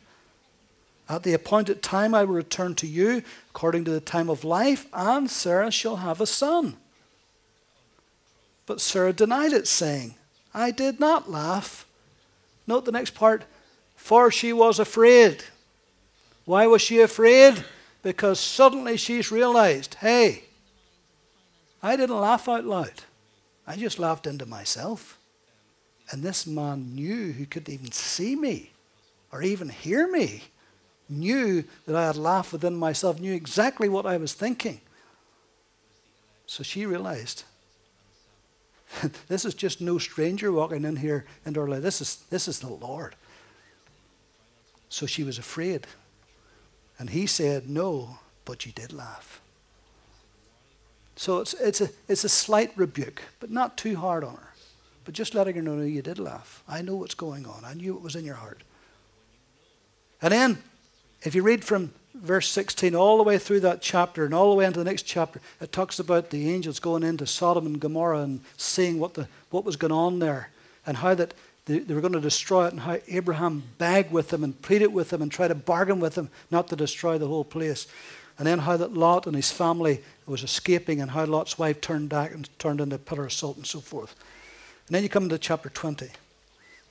At the appointed time I will return to you according to the time of life, and Sarah shall have a son. But Sarah denied it, saying, I did not laugh. Note the next part, for she was afraid. Why was she afraid? Because suddenly she's realized, hey, I didn't laugh out loud. I just laughed into myself. And this man knew, who couldn't even see me or even hear me, knew that I had laughed within myself, knew exactly what I was thinking. So she realized, this is just no stranger walking in here into our life. This is, this is the Lord. So she was afraid. And he said, no, but you did laugh. So it's, it's, a, it's a slight rebuke, but not too hard on her. But just letting her know, no, you did laugh. I know what's going on. I knew what was in your heart. And then, if you read from verse sixteen all the way through that chapter and all the way into the next chapter, it talks about the angels going into Sodom and Gomorrah and seeing what the what was going on there, and how that they, they were going to destroy it, and how Abraham begged with them and pleaded with them and tried to bargain with them not to destroy the whole place. And then how that Lot and his family was escaping, and how Lot's wife turned back and turned into a pillar of salt and so forth. And then you come into chapter twenty.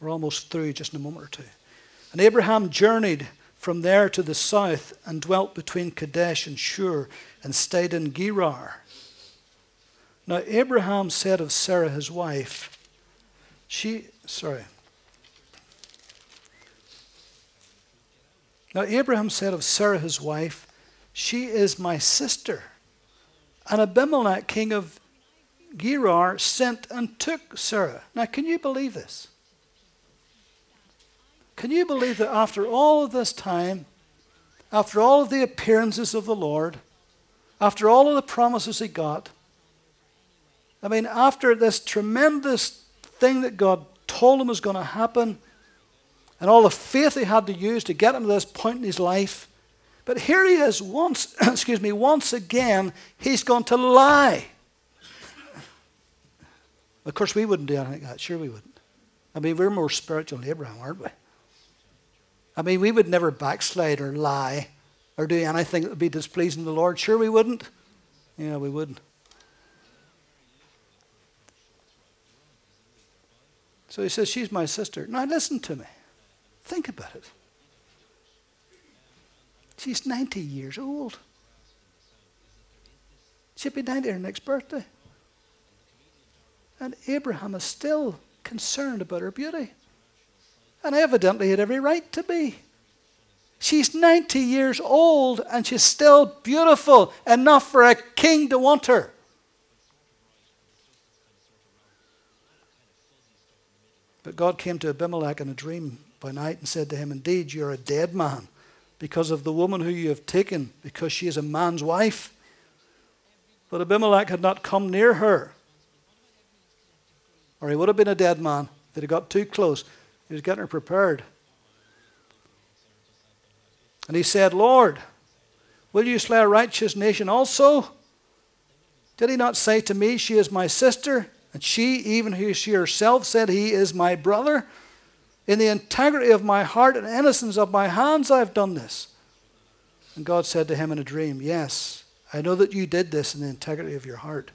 We're almost through just in a moment or two. And Abraham journeyed from there to the south and dwelt between Kadesh and Shur and stayed in Gerar. Now Abraham said of Sarah his wife, she, sorry. Now Abraham said of Sarah his wife, she is my sister. And Abimelech, king of Gerar, sent and took Sarah. Now can you believe this? Can you believe that after all of this time, after all of the appearances of the Lord, after all of the promises he got, I mean, after this tremendous thing that God told him was going to happen, and all the faith he had to use to get him to this point in his life, but here he is once, excuse me, once again, he's going to lie. Of course, we wouldn't do anything like that. Sure we wouldn't. I mean, we're more spiritual than Abraham, aren't we? I mean, we would never backslide or lie or do anything that would be displeasing to the Lord. Sure, we wouldn't. Yeah, we wouldn't. So he says, she's my sister. Now, listen to me. Think about it. She's ninety years old. She'll be ninety her next birthday. And Abraham is still concerned about her beauty. And evidently he had every right to be. She's ninety years old and she's still beautiful enough for a king to want her. But God came to Abimelech in a dream by night and said to him, "Indeed, you're a dead man because of the woman who you have taken, because she is a man's wife." But Abimelech had not come near her, or he would have been a dead man if he had got too close. He was getting her prepared. And he said, "Lord, will you slay a righteous nation also? Did he not say to me, 'She is my sister,' and she, even who she herself said, 'He is my brother'? In the integrity of my heart and innocence of my hands I have done this." And God said to him in a dream, "Yes, I know that you did this in the integrity of your heart,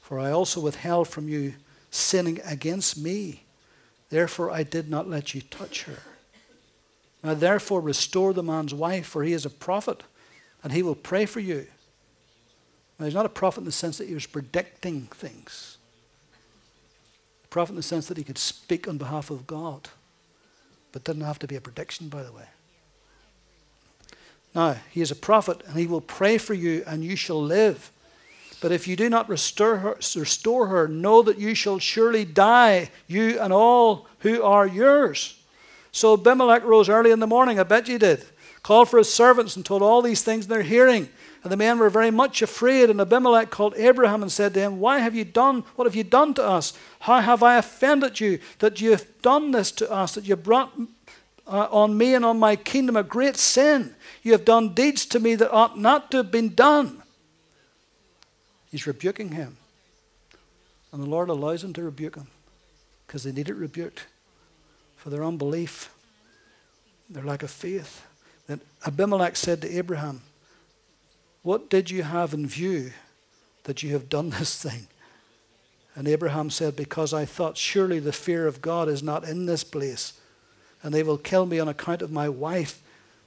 for I also withheld from you sinning against me. Therefore I did not let you touch her. Now therefore restore the man's wife, for he is a prophet, and he will pray for you." Now he's not a prophet in the sense that he was predicting things. A prophet in the sense that he could speak on behalf of God, but didn't have to be a prediction, by the way. Now he is a prophet, and he will pray for you, and you shall live. But if you do not restore her, restore her, know that you shall surely die, you and all who are yours. So Abimelech rose early in the morning, I bet you did, called for his servants and told all these things in their hearing. And the men were very much afraid. And Abimelech called Abraham and said to him, "Why have you done, what have you done to us? How have I offended you that you have done this to us, that you brought uh, on me and on my kingdom a great sin? You have done deeds to me that ought not to have been done." He's rebuking him. And the Lord allows him to rebuke him because they need it rebuked for their unbelief, their lack of faith. Then Abimelech said to Abraham, "What did you have in view that you have done this thing?" And Abraham said, "Because I thought, surely the fear of God is not in this place, and they will kill me on account of my wife.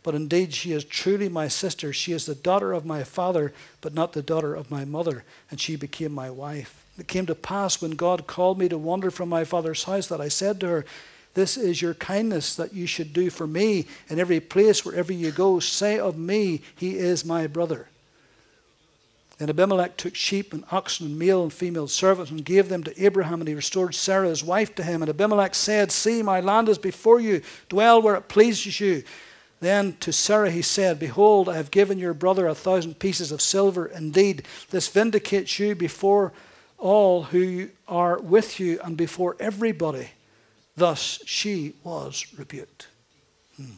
But indeed, she is truly my sister. She is the daughter of my father, but not the daughter of my mother. And she became my wife. It came to pass when God called me to wander from my father's house that I said to her, 'This is your kindness that you should do for me. In every place, wherever you go, say of me, he is my brother.' Then Abimelech took sheep and oxen and male and female servants and gave them to Abraham, and he restored Sarah his wife to him. And Abimelech said, 'See, my land is before you. Dwell where it pleases you.' Then to Sarah he said, 'Behold, I have given your brother a thousand pieces of silver. Indeed, this vindicates you before all who are with you and before everybody.' Thus she was rebuked." Hmm.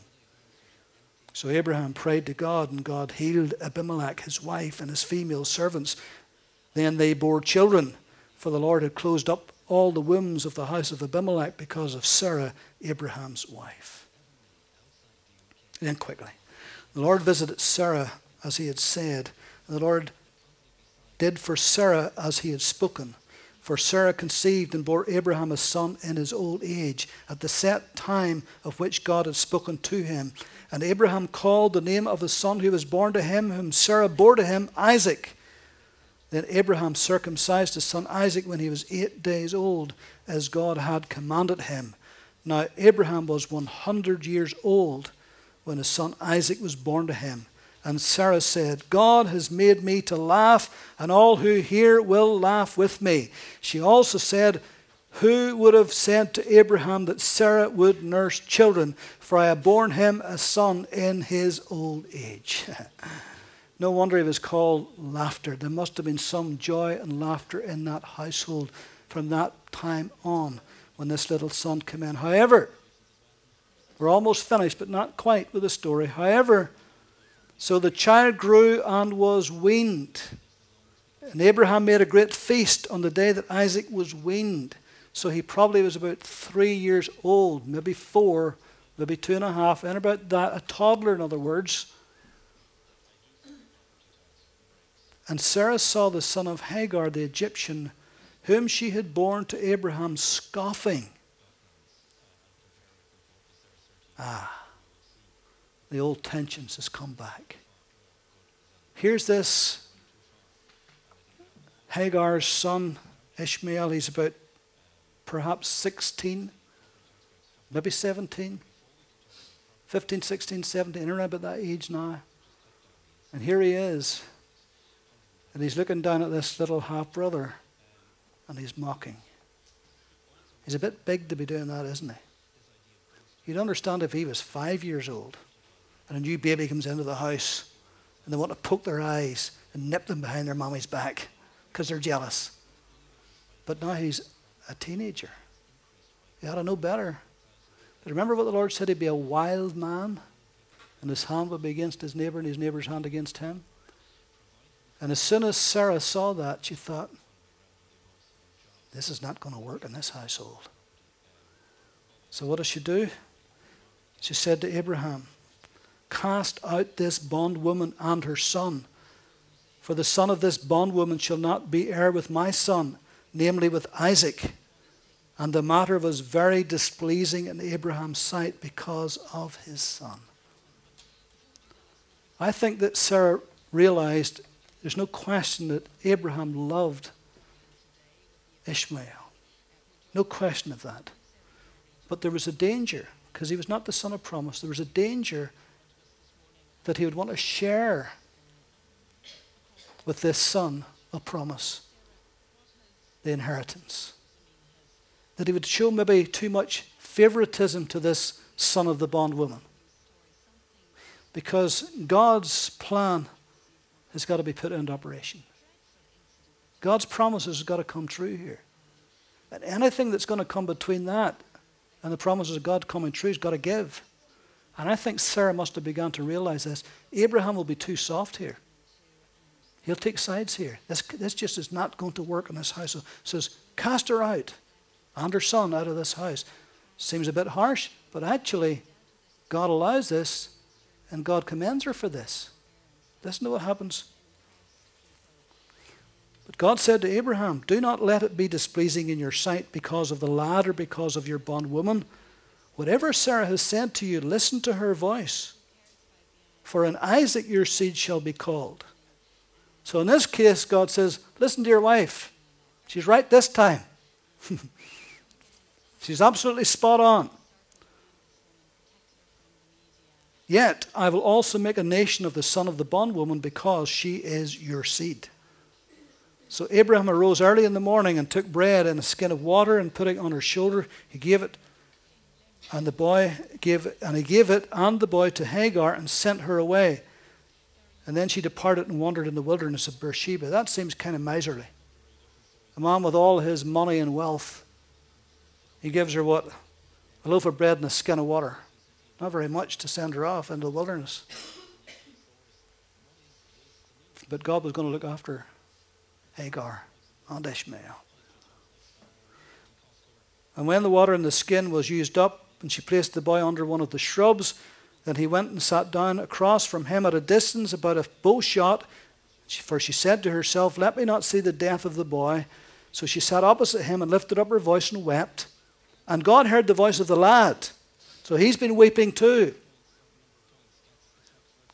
So Abraham prayed to God, and God healed Abimelech, his wife, and his female servants. Then they bore children, for the Lord had closed up all the wombs of the house of Abimelech because of Sarah, Abraham's wife. Then quickly, the Lord visited Sarah as he had said. And the Lord did for Sarah as he had spoken. For Sarah conceived and bore Abraham a son in his old age, at the set time of which God had spoken to him. And Abraham called the name of the son who was born to him, whom Sarah bore to him, Isaac. Then Abraham circumcised his son Isaac when he was eight days old, as God had commanded him. Now Abraham was one hundred years old when his son Isaac was born to him. And Sarah said, "God has made me to laugh, and all who hear will laugh with me." She also said, "Who would have said to Abraham that Sarah would nurse children? For I have borne him a son in his old age." No wonder he was called Laughter. There must have been some joy and laughter in that household from that time on when this little son came in. However, we're almost finished, but not quite with the story. However, so the child grew and was weaned. And Abraham made a great feast on the day that Isaac was weaned. So he probably was about three years old, maybe four, maybe two and a half, and about that, a toddler, in other words. And Sarah saw the son of Hagar, the Egyptian, whom she had borne to Abraham, scoffing. Ah, the old tensions has come back. Here's this Hagar's son, Ishmael. He's about perhaps sixteen, maybe seventeen, fifteen, sixteen, seventeen, around about that age now. And here he is. And he's looking down at this little half-brother and he's mocking. He's a bit big to be doing that, isn't he? You'd understand if he was five years old and a new baby comes into the house and they want to poke their eyes and nip them behind their mommy's back because they're jealous. But now he's a teenager. He ought to know better. But remember what the Lord said, he'd be a wild man and his hand would be against his neighbor and his neighbor's hand against him. And as soon as Sarah saw that, she thought, this is not going to work in this household. So what does she do? She said to Abraham, cast out this bondwoman and her son, for the son of this bondwoman shall not be heir with my son, namely with Isaac. And the matter was very displeasing in Abraham's sight because of his son. I think that Sarah realized there's no question that Abraham loved Ishmael. No question of that. But there was a danger, because he was not the son of promise. There was a danger that he would want to share with this son of promise the inheritance. That he would show maybe too much favoritism to this son of the bondwoman. Because God's plan has got to be put into operation. God's promises have got to come true here. And anything that's going to come between that and the promises of God coming true has got to give. And I think Sarah must have begun to realize this. Abraham will be too soft here. He'll take sides here. This, this just is not going to work in this house. So it says, cast her out and her son out of this house. Seems a bit harsh, but actually God allows this and God commends her for this. Listen to what happens. But God said to Abraham, do not let it be displeasing in your sight because of the lad or because of your bondwoman. Whatever Sarah has said to you, listen to her voice. For in Isaac your seed shall be called. So in this case, God says, listen to your wife. She's right this time. She's absolutely spot on. Yet I will also make a nation of the son of the bondwoman because she is your seed. So Abraham arose early in the morning and took bread and a skin of water and put it on her shoulder. He gave it, and the boy gave and he gave it and the boy to Hagar and sent her away. And then she departed and wandered in the wilderness of Beersheba. That seems kind of miserly. A man with all his money and wealth, he gives her what? A loaf of bread and a skin of water. Not very much to send her off into the wilderness. But God was going to look after Hagar and Ishmael. And when the water in the skin was used up, and she placed the boy under one of the shrubs, then he went and sat down across from him at a distance, about a bow shot, for she said to herself, let me not see the death of the boy. So she sat opposite him and lifted up her voice and wept. And God heard the voice of the lad. So he's been weeping too.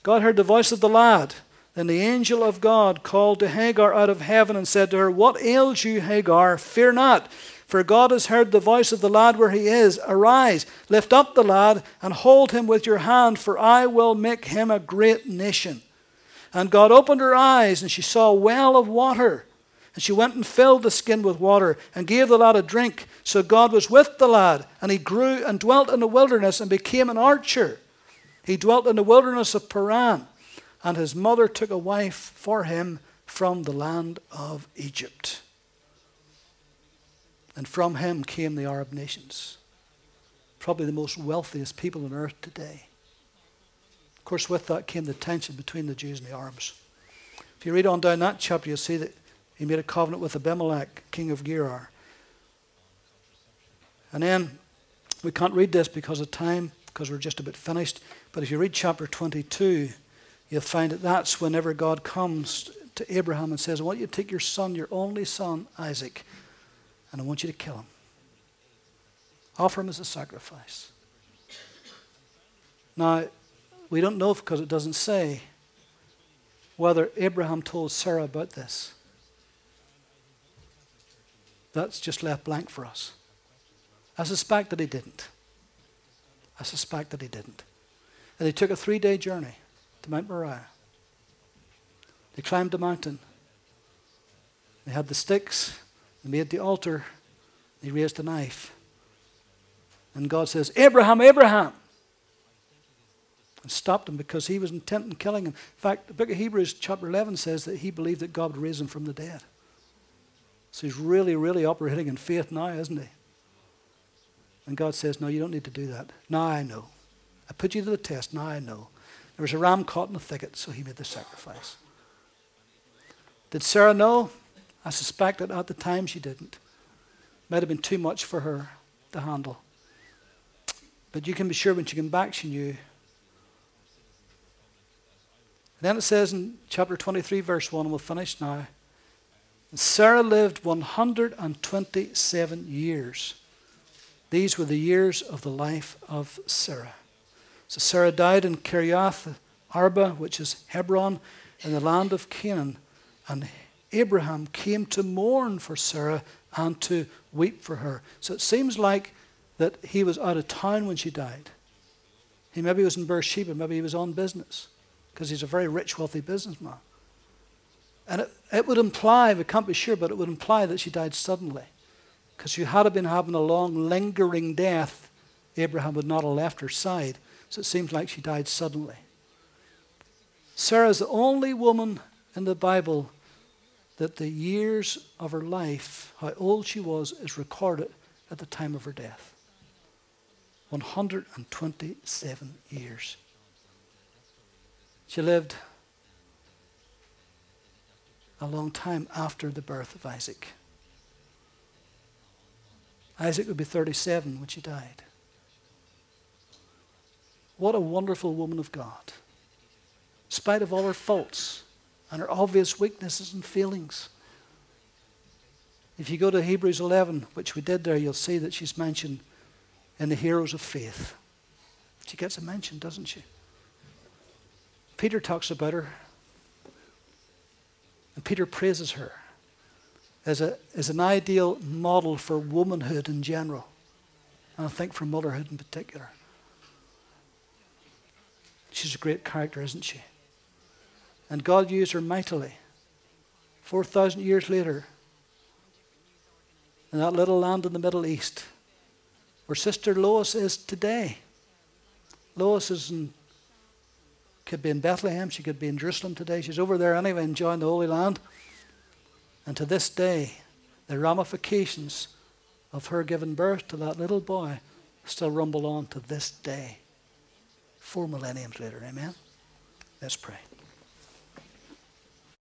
God heard the voice of the lad. Then the angel of God called to Hagar out of heaven and said to her, what ails you, Hagar? Fear not, for God has heard the voice of the lad where he is. Arise, lift up the lad, and hold him with your hand, for I will make him a great nation. And God opened her eyes, and she saw a well of water. And she went and filled the skin with water and gave the lad a drink. So God was with the lad, and he grew and dwelt in the wilderness and became an archer. He dwelt in the wilderness of Paran, and his mother took a wife for him from the land of Egypt. And from him came the Arab nations, probably the most wealthiest people on earth today. Of course, with that came the tension between the Jews and the Arabs. If you read on down that chapter, you'll see that he made a covenant with Abimelech, king of Gerar. And then, we can't read this because of time, because we're just a bit finished. But if you read chapter twenty-two, you'll find that that's whenever God comes to Abraham and says, I want you to take your son, your only son, Isaac, and I want you to kill him. Offer him as a sacrifice. Now, We don't know because it doesn't say whether Abraham told Sarah about this. That's just left blank for us. I suspect that he didn't. I suspect that he didn't. And they took a three-day journey to Mount Moriah. They climbed the mountain. They had the sticks. They made the altar. They raised a knife. And God says, Abraham, Abraham! And stopped him because he was intent on killing him. In fact, the book of Hebrews chapter eleven says that he believed that God would raise him from the dead. So he's really, really operating in faith now, isn't he? And God says, no, you don't need to do that. Now I know. I put you to the test. Now I know. There was a ram caught in the thicket, so he made the sacrifice. Did Sarah know? I suspect that at the time she didn't. Might have been too much for her to handle. But you can be sure when she came back, she knew. And then it says in chapter twenty-three, verse one, and we'll finish now. And Sarah lived one hundred twenty-seven years. These were the years of the life of Sarah. So Sarah died in Kiriath Arba, which is Hebron, in the land of Canaan. And Abraham came to mourn for Sarah and to weep for her. So it seems like that he was out of town when she died. He maybe was in Beersheba, maybe he was on business, because he's a very rich, wealthy businessman. And it, it would imply, we can't be sure, but it would imply that she died suddenly, because she had been having a long, lingering death. Abraham would not have left her side, so it seems like she died suddenly. Sarah's the only woman in the Bible that the years of her life, how old she was, is recorded at the time of her death. one hundred twenty-seven years. She lived a long time after the birth of Isaac. Isaac would be thirty-seven when she died. What a wonderful woman of God. In spite of all her faults and her obvious weaknesses and failings. If you go to Hebrews eleven, which we did there, you'll see that she's mentioned in the heroes of faith. She gets a mention, doesn't she? Peter talks about her. And Peter praises her as, a, as an ideal model for womanhood in general. And I think for motherhood in particular. She's a great character, isn't she? And God used her mightily. four thousand years later, in that little land in the Middle East, where Sister Lois is today. Lois is in, could be in Bethlehem, she could be in Jerusalem today. She's over there anyway, enjoying the Holy Land. And to this day, the ramifications of her giving birth to that little boy still rumble on to this day. Four millenniums later, amen? Let's pray.